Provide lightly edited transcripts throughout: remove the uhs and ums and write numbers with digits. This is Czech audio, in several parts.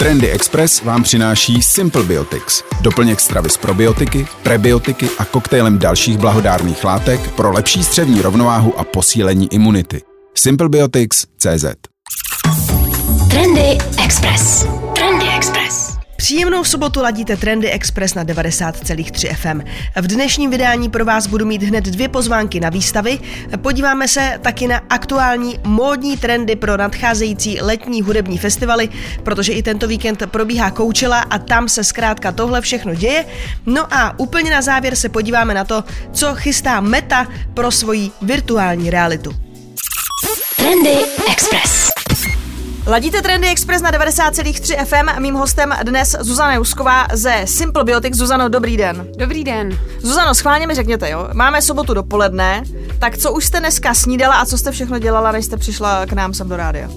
Trendy Express vám přináší Simplebiotics, doplněk stravy s probiotiky, prebiotiky a koktejlem dalších blahodárných látek pro lepší střevní rovnováhu a posílení imunity. Simplebiotics.cz. Trendy Express. Trendy Express. Příjemnou sobotu ladíte Trendy Express na 90,3 FM. V dnešním vydání pro vás budu mít hned 2 pozvánky na výstavy. Podíváme se taky na aktuální módní trendy pro nadcházející letní hudební festivaly, protože i tento víkend probíhá Coachella a tam se zkrátka tohle všechno děje. No a úplně na závěr se podíváme na to, co chystá Meta pro svoji virtuální realitu. Trendy Express. Ladíte Trendy Express na 90,3 FM. Mým hostem dnes Zuzana Usková ze Simplebiotics. Zuzano, dobrý den. Dobrý den. Zuzano, schválně mi řekněte, jo? Máme sobotu dopoledne, tak co už jste dneska snídala a co jste všechno dělala, než jste přišla k nám sem do rádia?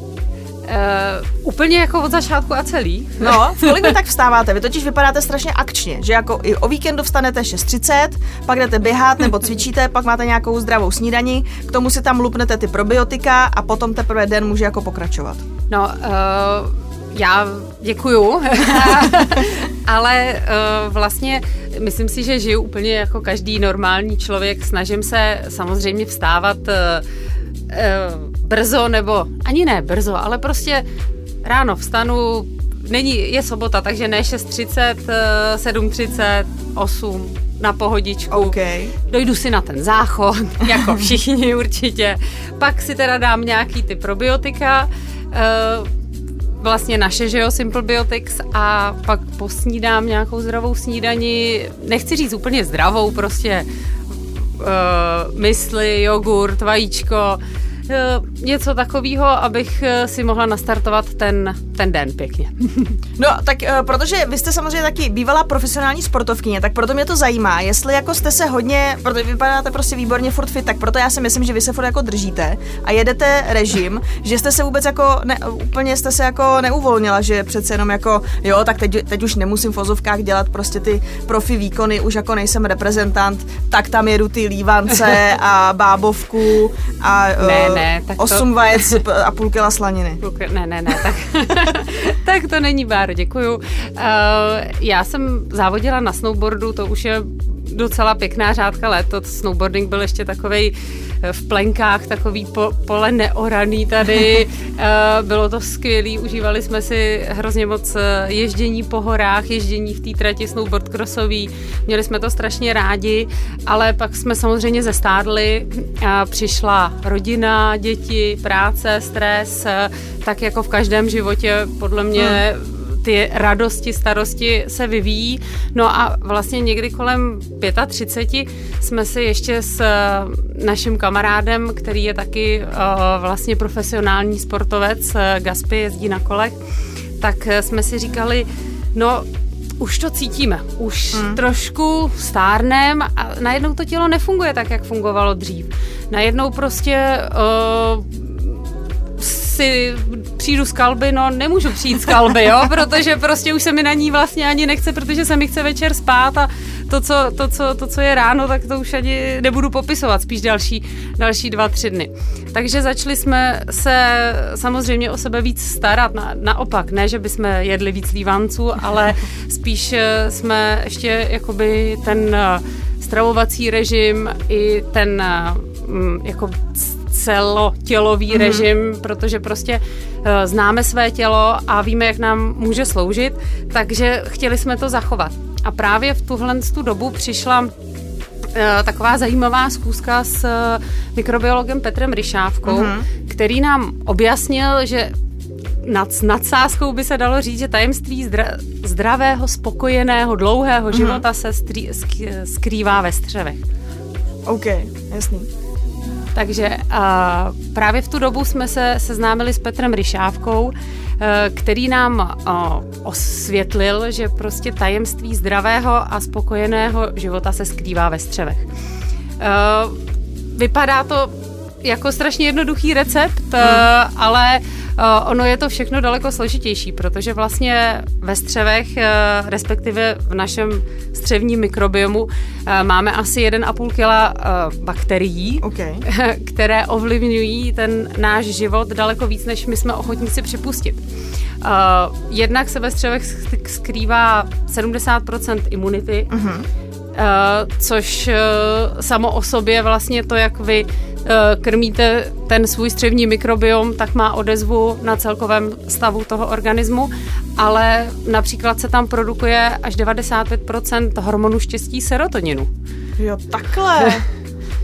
Úplně jako od začátku a celý. No, kolik vy tak vstáváte? Vy totiž vypadáte strašně akčně, že jako i o víkendu vstanete 6:30, pak jdete běhat nebo cvičíte, pak máte nějakou zdravou snídani, k tomu si tam lupnete ty probiotika a potom teprve den může jako pokračovat. No, já děkuju, ale vlastně myslím si, že žiju úplně jako každý normální člověk. Snažím se samozřejmě vstávat brzo, nebo ani ne brzo, ale prostě ráno vstanu, je sobota, takže ne 6:30, 7:30, 8 na pohodičku. Okay. Dojdu si na ten záchod, jako všichni určitě. Pak si teda dám nějaký ty probiotika, vlastně naše, že jo, Simplebiotics, a pak posnídám nějakou zdravou snídani, nechci říct úplně zdravou, prostě mysli, jogurt, vajíčko, něco takového, abych si mohla nastartovat ten den pěkně. No, tak protože vy jste samozřejmě taky bývalá profesionální sportovkyně, tak proto mě to zajímá, jestli jako jste se hodně, protože vypadáte prostě výborně furt fit, tak proto já si myslím, že vy se furt jako držíte a jedete režim, že jste se vůbec jako, úplně jste se jako neuvolnila, že přece jenom jako, jo, tak teď už nemusím v vozovkách dělat prostě ty profi výkony, už jako nejsem reprezentant, tak tam jedu ty lívance a bábovku a... Ne, tak 8 vajec a půl kila slaniny. Ne, tak, tak to není, Báro, děkuju. Já jsem závodila na snowboardu, to už je docela pěkná řádka let. Snowboarding byl ještě takovej v plenkách, takový pole neoraný tady. Bylo to skvělý, užívali jsme si hrozně moc ježdění po horách, ježdění v té trati snowboard crossový. Měli jsme to strašně rádi, ale pak jsme samozřejmě zestárli. Přišla rodina, děti, práce, stres, tak jako v každém životě podle mě ty radosti, starosti se vyvíjí. No a vlastně někdy kolem 35 jsme si ještě s naším kamarádem, který je taky vlastně profesionální sportovec, Gaspi, jezdí na kolech, tak jsme si říkali, no už to cítíme, už trošku stárnem a najednou to tělo nefunguje tak, jak fungovalo dřív. Najednou prostě... si přijdu z kalby, no nemůžu přijít z kalby, jo, protože prostě už se mi na ní vlastně ani nechce, protože se mi chce večer spát a to, co je ráno, tak to už ani nebudu popisovat, spíš další 2-3 dny. Takže začali jsme se samozřejmě o sebe víc starat, naopak, ne, že bychom jedli víc lívanců, ale spíš jsme ještě jakoby ten stravovací režim i ten jako celotělový režim, protože prostě známe své tělo a víme, jak nám může sloužit, takže chtěli jsme to zachovat. A právě v tuhle dobu přišla taková zajímavá schůzka s mikrobiologem Petrem Ryšávkou, který nám objasnil, že s nadsázkou by se dalo říct, že tajemství zdravého, spokojeného, dlouhého života se skrývá ve střevech. OK, jasný. Takže právě v tu dobu jsme se seznámili s Petrem Ryšávkou, který nám osvětlil, že prostě tajemství zdravého a spokojeného života se skrývá ve střevech. Vypadá to jako strašně jednoduchý recept, ale ono je to všechno daleko složitější, protože vlastně ve střevech, respektive v našem střevním mikrobiomu, máme asi 1,5 kila bakterií, okay, které ovlivňují ten náš život daleko víc, než my jsme ochotní si připustit. Jednak se ve střevech skrývá 70% imunity, což samo o sobě vlastně to, jak vy krmíte ten svůj střevní mikrobiom, tak má odezvu na celkovém stavu toho organismu, ale například se tam produkuje až 95% hormonu štěstí serotoninu. Jo, takhle.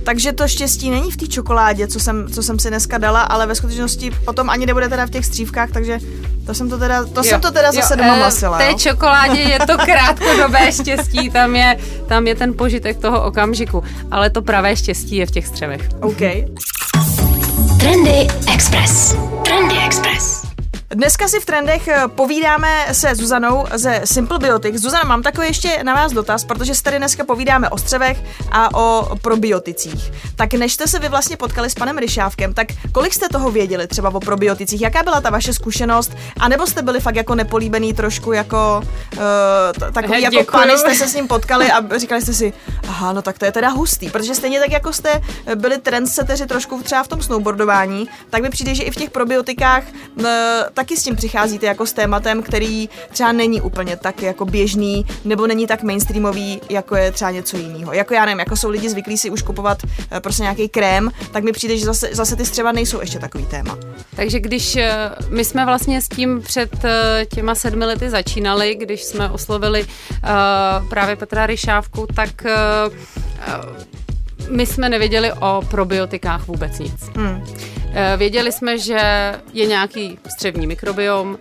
Takže to štěstí není v té čokoládě, co jsem si dneska dala, ale ve skutečnosti potom ani nebude teda v těch střívkách, takže to jsem to teda zase doma masila. V té čokoládě je to krátkodobé štěstí, tam je ten požitek toho okamžiku, ale to pravé štěstí je v těch střevech. OK. Trendy Express. Dneska si v Trendech povídáme se Zuzanou ze Simplebiotics. Zuzana, mám takový ještě na vás dotaz, protože si tady dneska povídáme o střevech a o probioticích. Tak než jste se vy vlastně potkali s panem Ryšávkem, tak kolik jste toho věděli třeba o probioticích? Jaká byla ta vaše zkušenost? A nebo jste byli fakt jako nepolíbený trošku jako takový jako pan, jste se s ním potkali a říkali jste si, aha, no tak to je teda hustý, protože stejně tak jako jste byli trendsetteři trošku třeba v tom snowboardování, tak mi přijde, že i v těch probiotikách taky s tím přicházíte jako s tématem, který třeba není úplně tak jako běžný nebo není tak mainstreamový, jako je třeba něco jiného. Jako já nevím, jako jsou lidi zvyklí si už kupovat prostě nějaký krém, tak mi přijde, že zase ty střeva nejsou ještě takový téma. Takže když my jsme vlastně s tím před těma 7 lety začínali, když jsme oslovili právě Petra Ryšávku, tak my jsme nevěděli o probiotikách vůbec nic. Věděli jsme, že je nějaký střevní mikrobiom,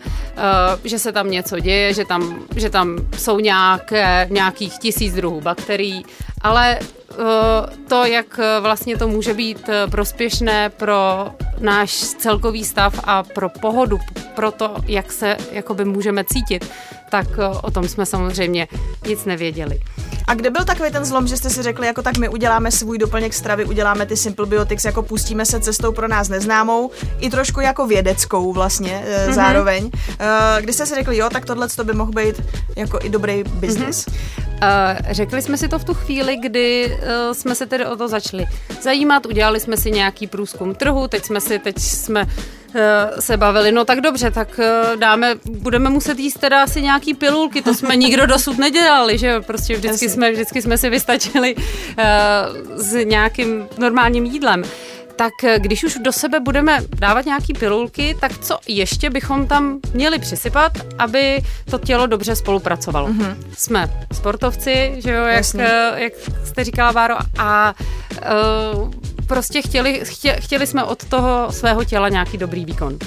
že se tam něco děje, že tam jsou nějakých 1000 druhů bakterií, ale to, jak vlastně to může být prospěšné pro náš celkový stav a pro pohodu, pro to, jak se jakoby můžeme cítit, tak o tom jsme samozřejmě nic nevěděli. A kde byl takový ten zlom, že jste si řekli, jako tak my uděláme svůj doplněk stravy, uděláme ty Simplebiotics, jako pustíme se cestou pro nás neznámou, i trošku jako vědeckou vlastně zároveň. Když jste si řekli, jo, tak tohle by mohl být jako i dobrý biznis. Řekli jsme si to v tu chvíli, kdy jsme se tedy o to začali zajímat, udělali jsme si nějaký průzkum trhu, teď jsme se bavili, no tak dobře, tak budeme muset jíst teda asi nějaký pilulky, to jsme nikdo dosud nedělali, že prostě vždycky jsme si vystačili s nějakým normálním jídlem. Tak když už do sebe budeme dávat nějaký pilulky, tak co ještě bychom tam měli přisypat, aby to tělo dobře spolupracovalo. Mm-hmm. Jsme sportovci, že jo, jak jste říkala, Báro, a prostě chtěli jsme od toho svého těla nějaký dobrý výkon.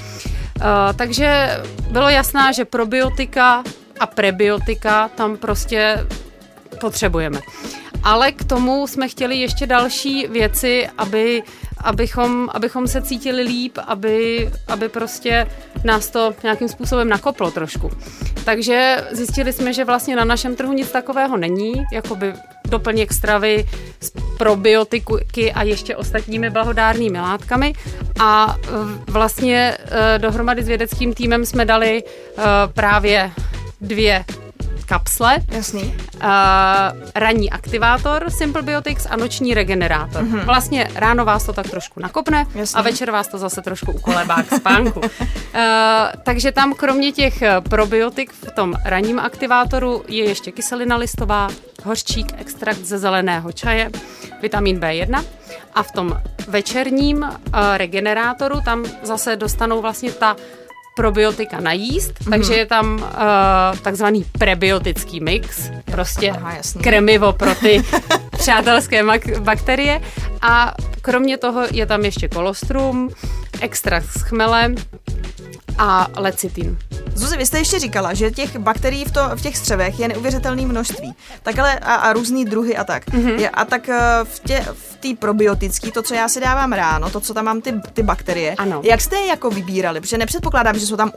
Takže bylo jasné, že probiotika a prebiotika tam prostě potřebujeme. Ale k tomu jsme chtěli ještě další věci, abychom se cítili líp, aby prostě nás to nějakým způsobem nakoplo trošku. Takže zjistili jsme, že vlastně na našem trhu nic takového není, jakoby doplněk stravy s probiotiky a ještě ostatními blahodárnými látkami, a vlastně dohromady s vědeckým týmem jsme dali právě 2 kapsle. Jasný. Ranní aktivátor Simplebiotics a noční regenerátor. Mm-hmm. Vlastně ráno vás to tak trošku nakopne. Jasný. A večer vás to zase trošku ukolébá k spánku. Takže tam kromě těch probiotik v tom ranním aktivátoru je ještě kyselina listová, hořčík, extrakt ze zeleného čaje, vitamin B1, a v tom večerním regenerátoru tam zase dostanou vlastně ta probiotika najíst, takže je tam takzvaný prebiotický mix, prostě krmivo pro ty přátelské bakterie, a kromě toho je tam ještě kolostrum, extrakt z chmele a lecitin. Zuzi, vy jste ještě říkala, že těch bakterií v těch střevech je neuvěřitelné množství. Tak ale a různý druhy a tak. Mm-hmm. A tak v té probiotické, to, co já si dávám ráno, to, co tam mám ty bakterie, ano. Jak jste je jako vybírali? Protože nepředpokládám, že jsou tam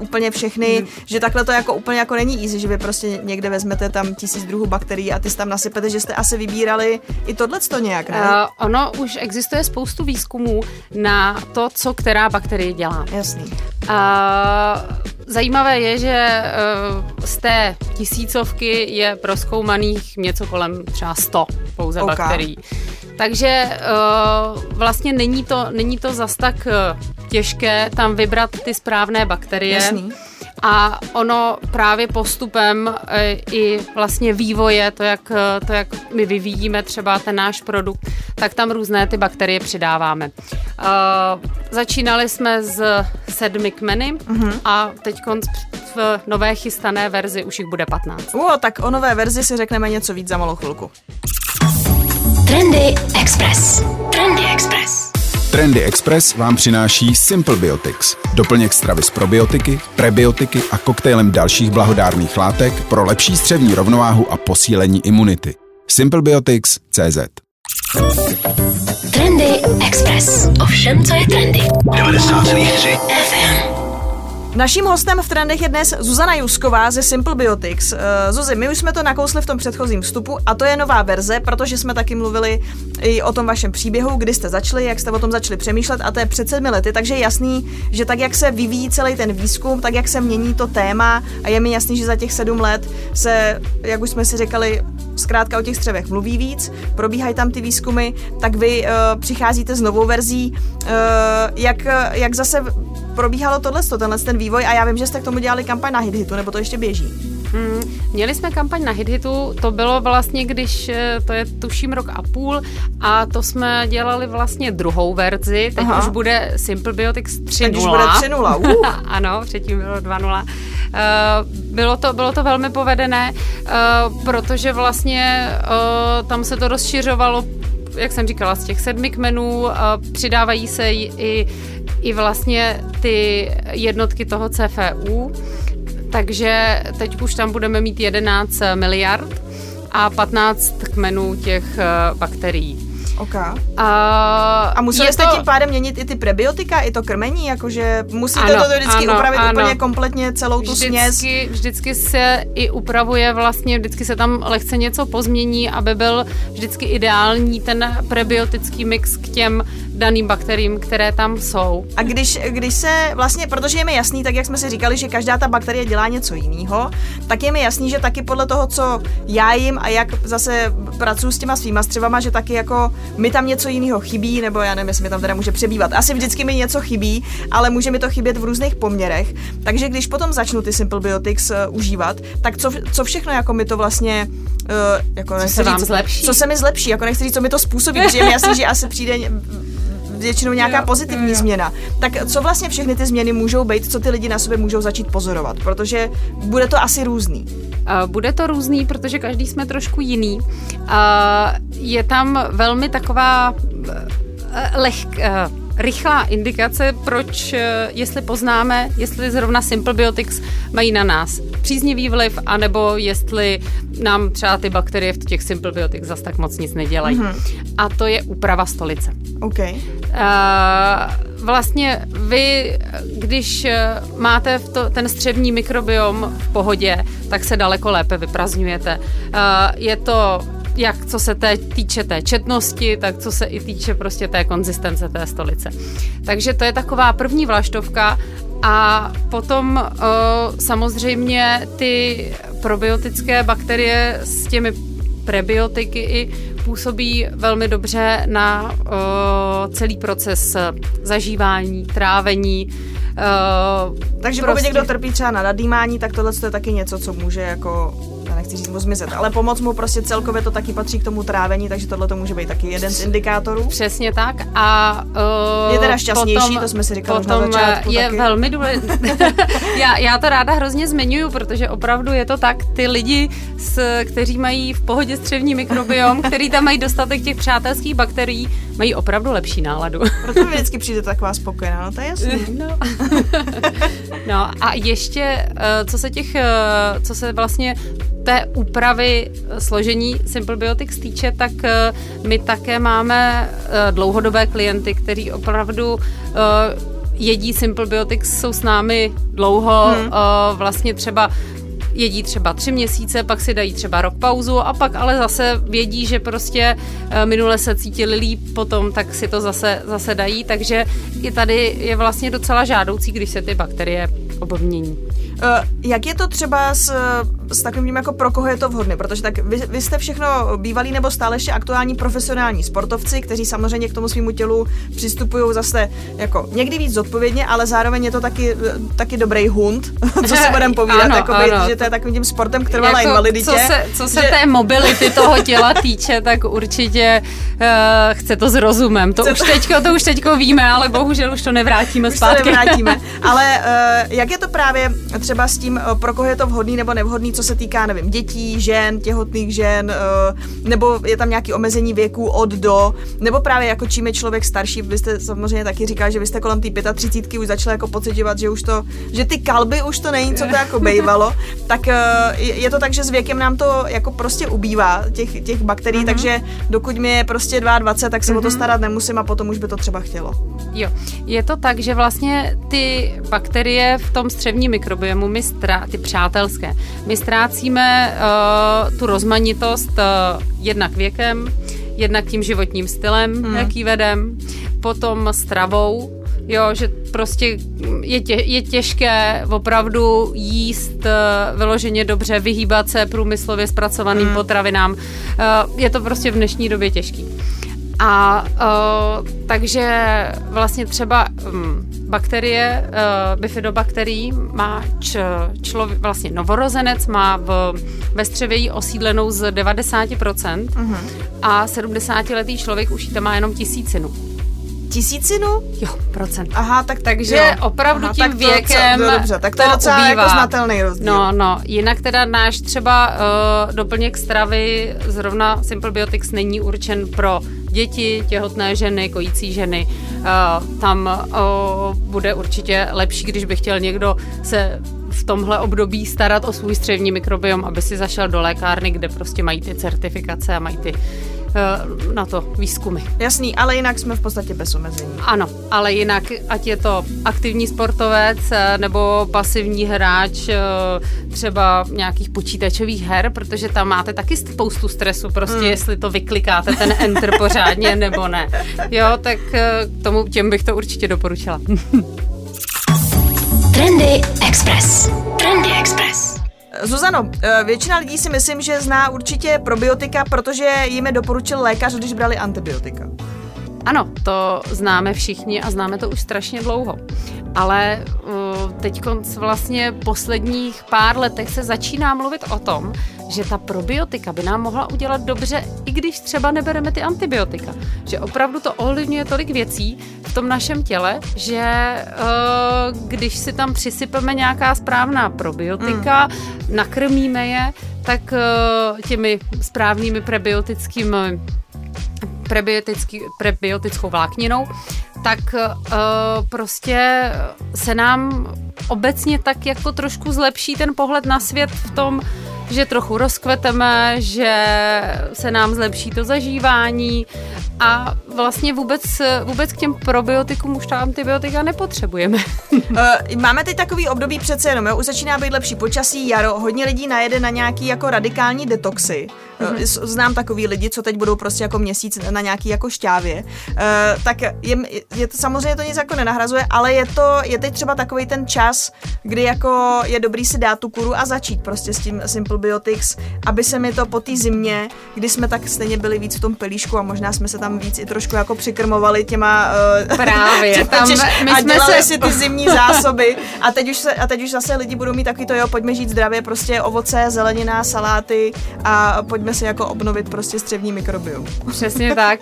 úplně všechny, že takhle to jako úplně jako není easy, že vy prostě někde vezmete tam 1000 druhů bakterií a ty si tam nasypete, že jste asi vybírali i tohleto nějak, ne? Ono už existuje spoustu výzkumů na to, co která bakterie dělá. Jasný. Zajímavé je, že z té 1000 je prozkoumaných něco kolem třeba 100 pouze bakterií. Takže vlastně není to zas tak těžké tam vybrat ty správné bakterie. Jasný. A ono právě postupem i vlastně vývoje, to, jak my vyvíjíme třeba ten náš produkt, tak tam různé ty bakterie přidáváme. Začínali jsme s 7 kmeny a teďkonc v nové chystané verzi už jich bude 15. Tak o nové verzi si řekneme něco víc za malou chvilku. Trendy Express. Trendy Express vám přináší Simplebiotics, doplněk stravy s probiotiky, prebiotiky a koktejlem dalších blahodárných látek pro lepší střevní rovnováhu a posílení imunity. Simplebiotics.cz. Trendy Express. O všem, co je trendy. 90,3 FM. Naším hostem v Trendech je dnes Zuzana Usková ze Simplebiotics. Zuzi, my už jsme to nakousli v tom předchozím vstupu a to je nová verze, protože jsme taky mluvili i o tom vašem příběhu, kdy jste začali, jak jste o tom začali přemýšlet, a to je před 7 lety, takže je jasný, že tak, jak se vyvíjí celý ten výzkum, tak, jak se mění to téma, a je mi jasný, že za těch 7 let se, jak už jsme si říkali, zkrátka o těch střevech mluví víc, probíhají tam ty výzkumy, tak vy přicházíte s novou verzí. Jak zase probíhalo tenhle vývoj, a já vím, že jste k tomu dělali kampaň na HitHitu, nebo to ještě běží? Měli jsme kampaň na HitHitu, to bylo vlastně, když to je tuším 1,5 roku, a to jsme dělali vlastně druhou verzi, teď už bude Simplebiotics 3.0. Teď už bude 3.0, Ano, předtím bylo 2.0. Bylo to velmi povedené, protože vlastně tam se to rozšiřovalo, jak jsem říkala, z těch 7 kmenů, přidávají se i vlastně ty jednotky toho CFU, takže teď už tam budeme mít 11 miliard a 15 kmenů těch bakterií. Okay. A museli jste tím pádem měnit i ty prebiotika, i to krmení, jakože musíte to vždycky upravit úplně kompletně celou tu směs. Vždycky se i upravuje vlastně, vždycky se tam lehce něco pozmění, aby byl vždycky ideální ten prebiotický mix k těm daným bakteriím, které tam jsou. A když se vlastně, protože je mi jasný, tak jak jsme si říkali, že každá ta bakterie dělá něco jiného, tak je mi jasný, že taky podle toho, co já jim a jak zase pracuji s těma svýma střevama, že taky jako mi tam něco jiného chybí, nebo já nevím, jestli mi tam teda může přebývat. Asi vždycky mi něco chybí, ale může mi to chybět v různých poměrech. Takže když potom začnu ty Simplebiotics užívat, tak co všechno jako mi to vlastně jako co se mi zlepší, jako nechci říct, co mi to způsobí, protože je mi jasný, že asi přijde většinou nějaká pozitivní změna. Tak co vlastně všechny ty změny můžou být, co ty lidi na sobě můžou začít pozorovat? Protože bude to asi různý. Bude to různý, protože každý jsme trošku jiný. Je tam velmi taková rychlá indikace, proč, jestli poznáme, jestli zrovna Simplebiotics mají na nás příznivý vliv, anebo jestli nám třeba ty bakterie v těch Simplebiotics zas tak moc nic nedělají. A to je úprava stolice. Okay. Vlastně vy, když máte ten střevní mikrobiom v pohodě, tak se daleko lépe vyprazňujete. Je to jak co se týče té četnosti, tak co se i týče prostě té konzistence té stolice. Takže to je taková první vlaštovka, a potom samozřejmě ty probiotické bakterie s těmi prebiotiky i působí velmi dobře na celý proces zažívání, trávení. Takže prostě, pokud někdo trpí třeba na nadýmání, tak tohle je taky něco, co může jako já nechci říct mu zmizet, ale pomoc mu prostě celkově to taky patří k tomu trávení, takže tohle to může být taky jeden z indikátorů. Přesně tak a je teda šťastnější, potom, to jsme si říkali na začátku je taky. Velmi důležité. já to ráda hrozně zmiňuju, protože opravdu je to tak, ty lidi, kteří mají v pohodě střevní mikrobiom, který tam mají dostatek těch přátelských bakterií, mají opravdu lepší náladu. Proto mi vždycky přijde taková spokojená, no to je jasný. No a ještě, co se vlastně té úpravy složení Simplebiotics týče, tak my také máme dlouhodobé klienty, který opravdu jedí Simplebiotics, jsou s námi dlouho, vlastně třeba jedí třeba 3 měsíce, pak si dají třeba rok pauzu a pak ale zase vědí, že prostě minule se cítili líp potom, tak si to zase dají, takže i tady je vlastně docela žádoucí, když se ty bakterie obmění. Jak je to třeba s takovým tím, jako pro koho je to vhodné? Protože tak vy jste všechno bývalí nebo stále ještě aktuální profesionální sportovci, kteří samozřejmě k tomu svýmu tělu přistupují zase jako někdy víc zodpovědně, ale zároveň je to taky dobrý hund, co si budeme povídat, ano, jakoby, ano. Že to je takovým tím sportem k trvalé invaliditě. Co se té mobility toho těla týče, tak určitě chce to s rozumem. To už teďko víme, ale bohužel už to nevrátíme zpátky. Ale jak je to právě třeba s tím, pro koho je to vhodný nebo nevhodný, co se týká, nevím, dětí, žen, těhotných žen, nebo je tam nějaké omezení věku od do, nebo právě jako čím je člověk starší, vy jste samozřejmě taky říkal, že vy jste kolem té 35 už začali jako pociťovat, že už to, že ty kalby už to není, co to jako bejvalo, tak je to tak, že s věkem nám to jako prostě ubývá těch bakterií, takže dokud mi je prostě 22, tak se o to starat nemusím a potom už by to třeba chtělo. Jo, je to tak, že vlastně ty bakterie v tom střevním mikrobiomu, ty přátelské, my ztrácíme tu rozmanitost jednak věkem, jednak tím životním stylem, jaký vedem, potom stravou. Jo, že prostě je těžké opravdu jíst vyloženě dobře, vyhýbat se průmyslově zpracovaným potravinám. Je to prostě v dnešní době těžký. A takže vlastně třeba bakterie, bifidobakterií má vlastně novorozenec má ve střevěji osídlenou z 90% a 70-letý člověk už tam má jenom 1000. Tisícinu? Jo, procent. Aha, takže jo. Opravdu aha, tím tak to, věkem dobře, tak to je docela ubývá. Jako znatelný rozdíl. No, jinak teda náš třeba doplněk stravy, zrovna Simplebiotics není určen pro děti, těhotné ženy, kojící ženy. Tam bude určitě lepší, když by chtěl někdo se v tomhle období starat o svůj střevní mikrobiom, aby si zašel do lékárny, kde prostě mají ty certifikace a mají ty na to výzkumy. Jasný, ale jinak jsme v podstatě bez omezení. Ano, ale jinak, ať je to aktivní sportovec nebo pasivní hráč třeba nějakých počítačových her, protože tam máte taky spoustu stresu, prostě jestli to vyklikáte ten enter pořádně nebo ne. Jo, tak těm bych to určitě doporučila. Trendy Express. Zuzano, většina lidí si myslím, že zná určitě probiotika, protože jim je doporučil lékař, když brali antibiotika. Ano, to známe všichni a známe to už strašně dlouho. Ale teďkonc vlastně posledních pár letech se začíná mluvit o tom, že ta probiotika by nám mohla udělat dobře, i když třeba nebereme ty antibiotika. Že opravdu to ovlivňuje tolik věcí v tom našem těle, že když si tam přisypeme nějaká správná probiotika, nakrmíme je, tak těmi správnými prebiotickou vlákninou, tak prostě se nám obecně tak jako trošku zlepší ten pohled na svět v tom, že trochu rozkveteme, že se nám zlepší to zažívání a vlastně vůbec k těm probiotikům už ta antibiotika nepotřebujeme. Máme teď takový období přece jenom, jo? Už začíná být lepší počasí, jaro, hodně lidí najede na nějaký jako radikální detoxy. Znám takový lidi, co teď budou prostě jako měsíc na nějaký jako šťávě. Tak je to, samozřejmě to nic jako nenahrazuje, ale je teď třeba takový ten čas, kdy jako je dobrý si dát tu kuru a začít prostě s tím Simple Simplebiotics, aby se mi to po té zimě, kdy jsme tak stejně byli víc v tom pelíšku a možná jsme se tam víc i trošku jako přikrmovali těma... Právě, tam my jsme si ty zimní zásoby a teď už zase lidi budou mít taky to, jo, pojďme žít zdravě, prostě ovoce, zelenina, saláty a pojďme si jako obnovit prostě střevní mikrobiom. Přesně tak,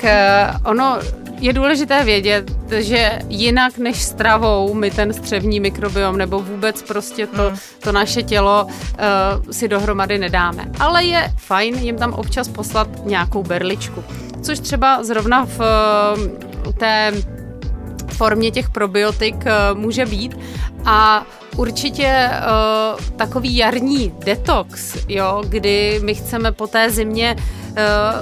ono je důležité vědět, že jinak než stravou my ten střevní mikrobiom nebo vůbec prostě to naše tělo si dohromady nedáme. Ale je fajn jim tam občas poslat nějakou berličku, což třeba zrovna v té formě těch probiotik může být a určitě takový jarní detox, jo, kdy my chceme po té zimě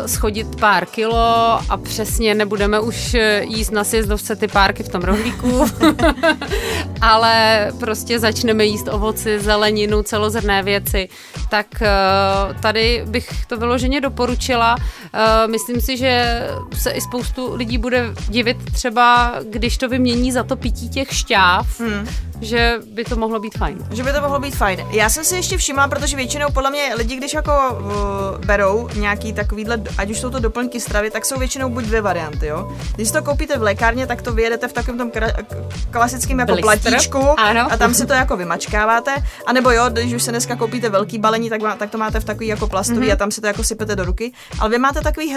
schodit pár kilo a přesně nebudeme už jíst na sjezdovce ty párky v tom rohlíku, ale prostě začneme jíst ovoci, zeleninu, celozrnné věci, tak tady bych to vyloženě doporučila. Myslím si, že se i spoustu lidí bude divit třeba, když to vymění za to pití těch šťáv, že by to mohlo být fajn. Že by to mohlo být fajn. Já jsem si ještě všimla, protože většinou podle mě lidi, když jako berou nějaký takovýhle, ať už jsou to doplňky stravy, tak jsou většinou buď dvě varianty, jo. Když to koupíte v lékárně, tak to vyjedete v takovém tom klasickém jako platíčku a tam si to jako vymačkáváte, a nebo jo, když už se dneska koupíte velký balení, tak to máte v takový jako plastový a tam si to jako sypete do ruky, ale vy máte takový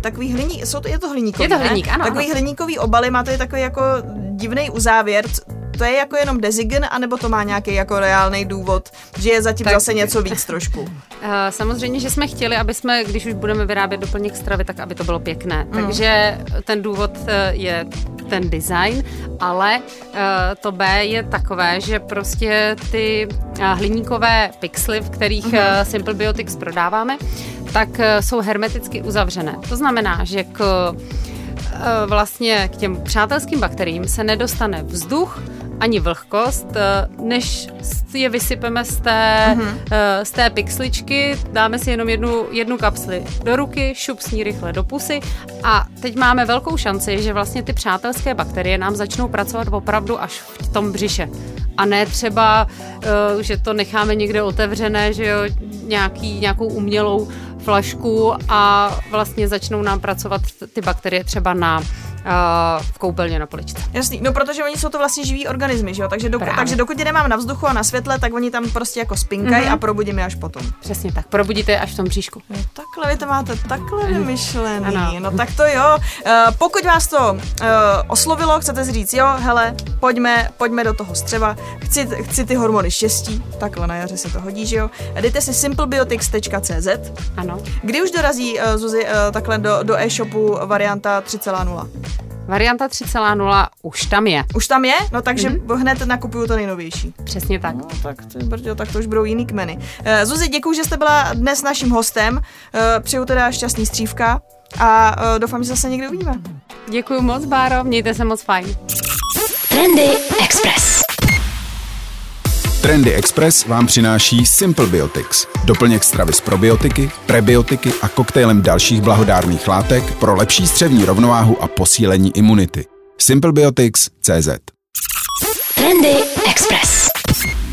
takový hliník, je to hliníkový. Je to hliník, ano. Takový hliníkový obaly, máte takový jako divný uzávěr. To je jako jenom design, anebo to má nějaký jako reálný důvod, že je zatím tak, zase něco víc trošku? Samozřejmě, že jsme chtěli, aby jsme, když už budeme vyrábět doplněk stravy, tak aby to bylo pěkné. Takže ten důvod je ten design, ale to B je takové, že prostě ty hliníkové pixely, v kterých Simplebiotics prodáváme, tak jsou hermeticky uzavřené. To znamená, že vlastně k těm přátelským bakteriím se nedostane vzduch ani vlhkost, než je vysypeme z té pixličky, dáme si jenom jednu kapsli do ruky, šup s ní rychle do pusy a teď máme velkou šanci, že vlastně ty přátelské bakterie nám začnou pracovat opravdu až v tom břiše. A ne třeba, že to necháme někde otevřené, že jo, nějakou umělou flašku a vlastně začnou nám pracovat ty bakterie třeba v koupelně na poličce. Jasný, no protože oni jsou to vlastně živý organismy, že jo, takže dokud je nemám na vzduchu a na světle, tak oni tam prostě jako spinkají a probudíme až potom. Přesně tak, probudíte je až v tom bříšku. No, takhle vy to máte takhle vymyšlený, no tak to jo. Pokud vás to oslovilo, chcete říct, jo, hele, pojďme do toho střeva, chci ty hormony štěstí, takhle na jaře se to hodí, že jo, dejte si simplebiotics.cz. Ano. Kdy už dorazí, Zuzi, takhle do e-shopu varianta 3.0? Varianta 3.0 už tam je. Už tam je? No takže hned nakupuju to nejnovější. Přesně tak. No tak, tak to už budou jiný kmeny. Zuzi, děkuju, že jste byla dnes naším hostem. Přeju teda šťastný střívka a doufám, že zase někdy uvidíme. Děkuju moc, Báro, mějte se moc fajn. Trendy Express. Trendy Express vám přináší Simplebiotics, doplněk stravy s probiotiky, prebiotiky a koktejlem dalších blahodárných látek pro lepší střevní rovnováhu a posílení imunity. Simplebiotics.cz. Trendy Express.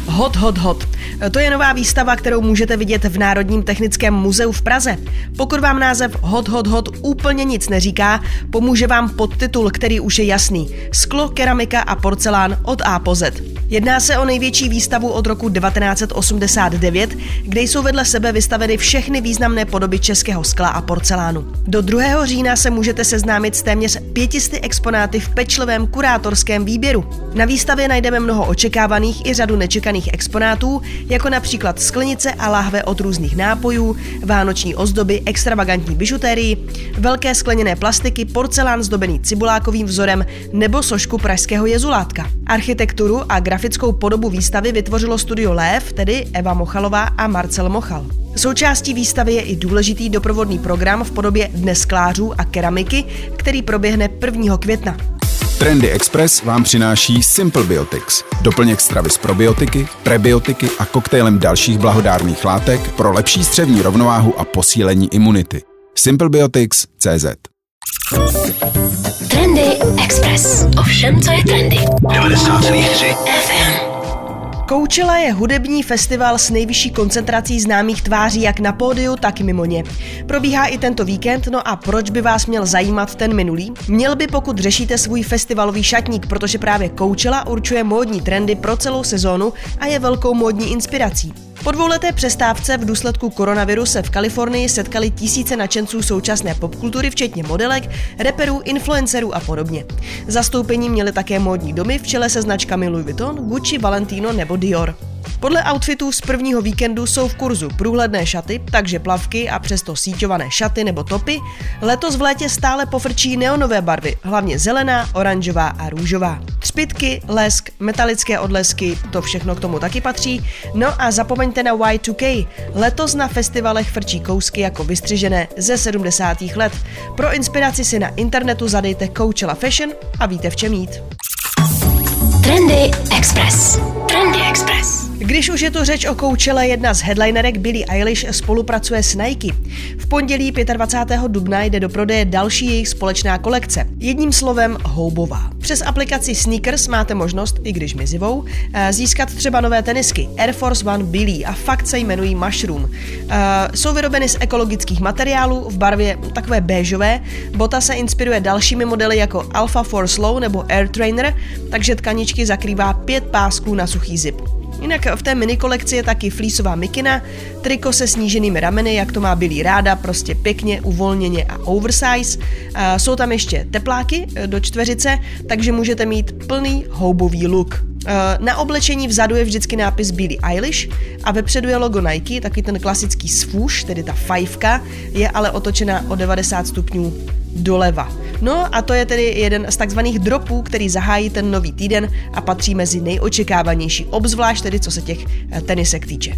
Hot, hot, hot. To je nová výstava, kterou můžete vidět v Národním technickém muzeu v Praze. Pokud vám název Hot, hot, hot úplně nic neříká, pomůže vám podtitul, který už je jasný. Sklo, keramika a porcelán od A po Z. Jedná se o největší výstavu od roku 1989, kde jsou vedle sebe vystaveny všechny významné podoby českého skla a porcelánu. Do 2. října se můžete seznámit s téměř 500 exponáty v pečlivém kurátorském výběru. Na výstavě najdeme mnoho očekávaných i řadu nečekaných exponátů, jako například sklenice a láhve od různých nápojů, vánoční ozdoby, extravagantní bižuterii, velké skleněné plastiky, porcelán zdobený cibulákovým vzorem nebo sošku pražského jezulátka. Architekturu a grafickou podobu výstavy vytvořilo studio Lev, tedy Eva Mochalová a Marcel Mochal. Součástí výstavy je i důležitý doprovodný program v podobě Dne sklářů a keramiky, který proběhne 1. května. Trendy Express vám přináší Simplebiotics, doplněk stravy s probiotiky, prebiotiky a koktejlem dalších blahodárných látek pro lepší střevní rovnováhu a posílení imunity. Simplebiotics.cz. Trendy Express. Ovšem, co je trendy? 90,3 FM. Coachella je hudební festival s nejvyšší koncentrací známých tváří jak na pódiu, tak i mimo ně. Probíhá i tento víkend, no a proč by vás měl zajímat ten minulý? Měl by, pokud řešíte svůj festivalový šatník, protože právě Coachella určuje módní trendy pro celou sezónu a je velkou módní inspirací. Po dvouleté přestávce v důsledku koronaviru se v Kalifornii setkali tisíce nadšenců současné popkultury, včetně modelek, reperů, influencerů a podobně. Zastoupení měly také módní domy v čele se značkami Louis Vuitton, Gucci, Valentino nebo Dior. Podle outfitů z prvního víkendu jsou v kurzu průhledné šaty, takže plavky a přesto síťované šaty nebo topy. Letos v létě stále pofrčí neonové barvy, hlavně zelená, oranžová a růžová. Třpytky, lesk, metalické odlesky, to všechno k tomu taky patří. No a zapomeňte na Y2K. Letos na festivalech frčí kousky jako vystřižené ze 70. let. Pro inspiraci si na internetu zadejte Coachella Fashion a víte v čem jít. Trendy Express. Trendy Express. Když už je to řeč o Coachelle, jedna z headlinerek Billie Eilish spolupracuje s Nike. V pondělí 25. dubna jde do prodeje další jejich společná kolekce. Jedním slovem houbová. Přes aplikaci Sneakers máte možnost, i když mizivou, získat třeba nové tenisky Air Force One Billie a fakt se jmenují Mushroom. Jsou vyrobeny z ekologických materiálů v barvě takové béžové. Bota se inspiruje dalšími modely jako Alpha Force Low nebo Air Trainer, takže tkaničky zakrývá 5 pásků na suchý zip. Jinak v té mini kolekci je taky flísová mikina, triko se sníženými rameny, jak to má Billie ráda, prostě pěkně, uvolněně a oversize. Jsou tam ještě tepláky do 4, takže můžete mít plný houbový look. Na oblečení vzadu je vždycky nápis Billie Eilish a vepředu je logo Nike, taky ten klasický swoosh, tedy ta 5, je ale otočená o 90 stupňů doleva. No a to je tedy jeden z takzvaných dropů, který zahájí ten nový týden a patří mezi nejočekávanější, obzvlášť tedy co se těch tenisek týče.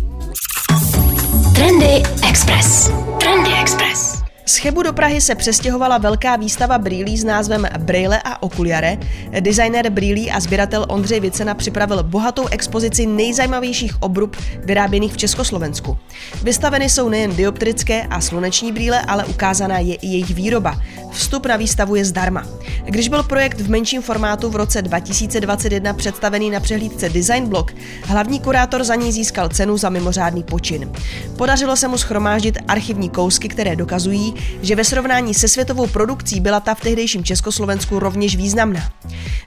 Trendy Express. Trendy Express. Z Chebu do Prahy se přestěhovala velká výstava brýlí s názvem Brejle a okuliare. Designér brýlí a sběratel Ondřej Vicena připravil bohatou expozici nejzajímavějších obrub vyráběných v Československu. Vystaveny jsou nejen dioptrické a sluneční brýle, ale ukázaná je i jejich výroba. Vstup na výstavu je zdarma. Když byl projekt v menším formátu v roce 2021 představený na přehlídce Design Blog, hlavní kurátor za ní získal cenu za mimořádný počin. Podařilo se mu shromáždit archivní kousky, které dokazují, že ve srovnání se světovou produkcí byla ta v tehdejším Československu rovněž významná.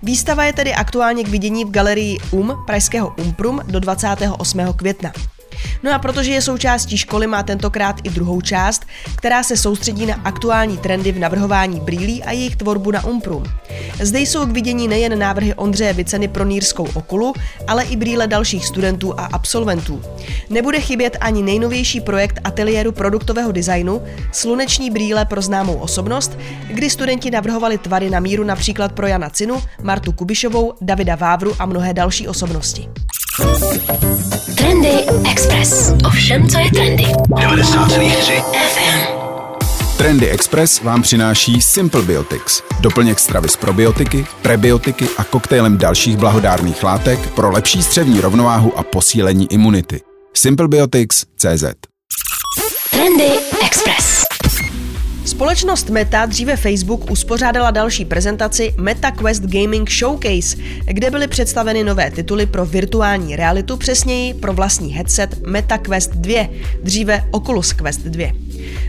Výstava je tedy aktuálně k vidění v galerii pražského UMPRUM do 28. května. No a protože je součástí školy, má tentokrát i druhou část, která se soustředí na aktuální trendy v navrhování brýlí a jejich tvorbu na UMPRUM. Zde jsou k vidění nejen návrhy Ondřeje Viceny pro nýrskou okulu, ale i brýle dalších studentů a absolventů. Nebude chybět ani nejnovější projekt ateliéru produktového designu Sluneční brýle pro známou osobnost, kdy studenti navrhovali tvary na míru například pro Jana Cinu, Martu Kubišovou, Davida Vávru a mnohé další osobnosti. Trendy Express. O všem, co je trendy. 90,3 FM. Trendy Express vám přináší Simplebiotics. Doplněk stravy z probiotiky, prebiotiky a koktejlem dalších blahodárných látek pro lepší střevní rovnováhu a posílení imunity. Simplebiotics.cz. Trendy Express. Společnost Meta, dříve Facebook, uspořádala další prezentaci Meta Quest Gaming Showcase, kde byly představeny nové tituly pro virtuální realitu, přesněji pro vlastní headset Meta Quest 2, dříve Oculus Quest 2.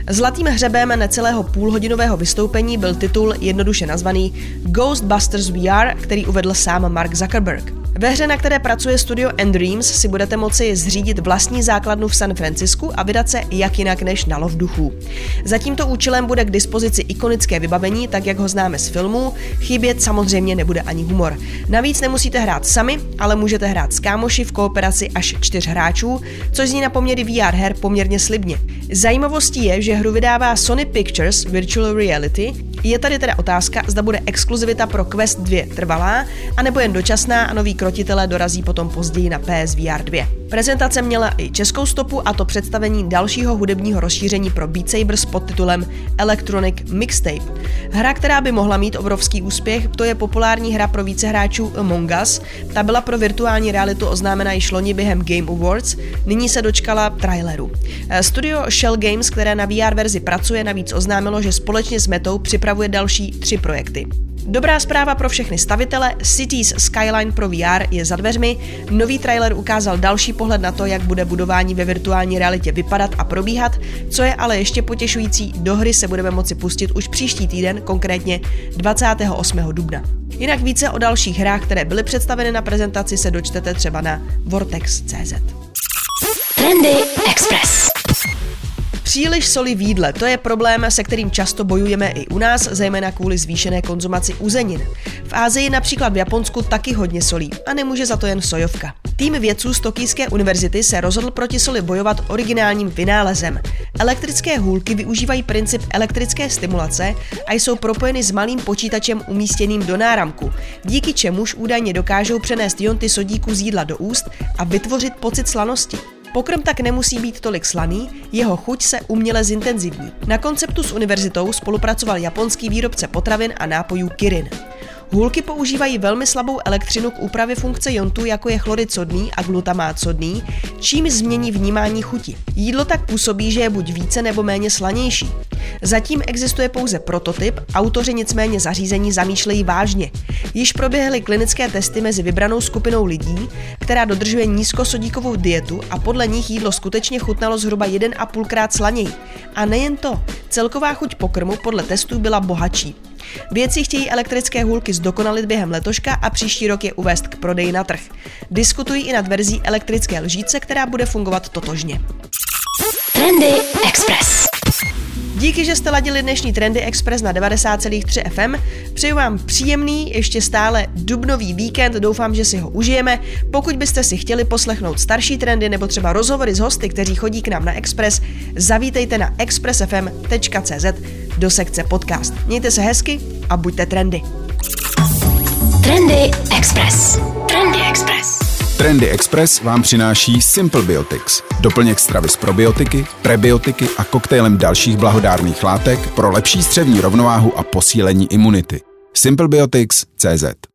Zlatým hřebem necelého půlhodinového vystoupení byl titul jednoduše nazvaný Ghostbusters VR, který uvedl sám Mark Zuckerberg. Ve hře, na které pracuje studio And Dreams, si budete moci zřídit vlastní základnu v San Francisku a vydat se jak jinak než na lov duchů. Za tímto účelem bude k dispozici ikonické vybavení, tak jak ho známe z filmů, chybět samozřejmě nebude ani humor. Navíc nemusíte hrát sami, ale můžete hrát s kámoši v kooperaci až 4 hráčů, což zní na poměry VR her poměrně slibně. Zajímavostí je, že hru vydává Sony Pictures Virtual Reality. Je tady teda otázka, zda bude exkluzivita pro Quest 2 trvalá, anebo jen dočasná a nový krotitelé dorazí potom později na PS VR 2. Prezentace měla i českou stopu, a to představení dalšího hudebního rozšíření pro Beat Saber s podtitulem Electronic Mixtape. Hra, která by mohla mít obrovský úspěch, to je populární hra pro více hráčů Among Us. Ta byla pro virtuální realitu oznámena již loni během Game Awards, nyní se dočkala traileru. Studio Shell Games, které na VR verzi pracuje, navíc oznámilo, že společně s Metou připravuje další 3 projekty. Dobrá zpráva pro všechny stavitele, Cities Skyline pro VR je za dveřmi, nový trailer ukázal další pohled na to, jak bude budování ve virtuální realitě vypadat a probíhat, co je ale ještě potěšující, do hry se budeme moci pustit už příští týden, konkrétně 28. dubna. Jinak více o dalších hrách, které byly představeny na prezentaci, se dočtete třeba na vortex.cz. Trendy Express. Příliš soli v jídle, to je problém, se kterým často bojujeme i u nás, zejména kvůli zvýšené konzumaci uzenin. V Asii, například v Japonsku, taky hodně solí a nemůže za to jen sojovka. Tým vědců z Tokijské univerzity se rozhodl proti soli bojovat originálním vynálezem. Elektrické hůlky využívají princip elektrické stimulace a jsou propojeny s malým počítačem umístěným do náramku, díky čemuž údajně dokážou přenést jonty sodíku z jídla do úst a vytvořit pocit slanosti. Pokrm tak nemusí být tolik slaný, jeho chuť se uměle zintenzivní. Na konceptu s univerzitou spolupracoval japonský výrobce potravin a nápojů Kirin. Hůlky používají velmi slabou elektřinu k úpravě funkce jontů, jako je chlorid sodný a glutamát sodný, čím změní vnímání chuti. Jídlo tak působí, že je buď více nebo méně slanější. Zatím existuje pouze prototyp, autoři nicméně zařízení zamýšlejí vážně. Již proběhly klinické testy mezi vybranou skupinou lidí, která dodržuje nízkosodíkovou dietu a podle nich jídlo skutečně chutnalo zhruba 1,5krát slaněji. A nejen to, celková chuť pokrmu podle testů byla bohatší. Vědci chtějí elektrické hůlky zdokonalit během letoška a příští rok je uvést k prodeji na trh. Diskutují i nad verzí elektrické lžíce, která bude fungovat totožně. Trendy Express. Díky, že jste ladili dnešní Trendy Express na 90,3 FM. Přeju vám příjemný, ještě stále dubnový víkend, doufám, že si ho užijeme. Pokud byste si chtěli poslechnout starší trendy nebo třeba rozhovory s hosty, kteří chodí k nám na Express, zavítejte na expressfm.cz do sekce podcast. Mějte se hezky a buďte trendy. Trendy Express. Trendy Express. Trendy Express vám přináší Simplebiotics, doplněk stravy s probiotiky, prebiotiky a koktejlem dalších blahodárných látek pro lepší střevní rovnováhu a posílení imunity. Simplebiotics.cz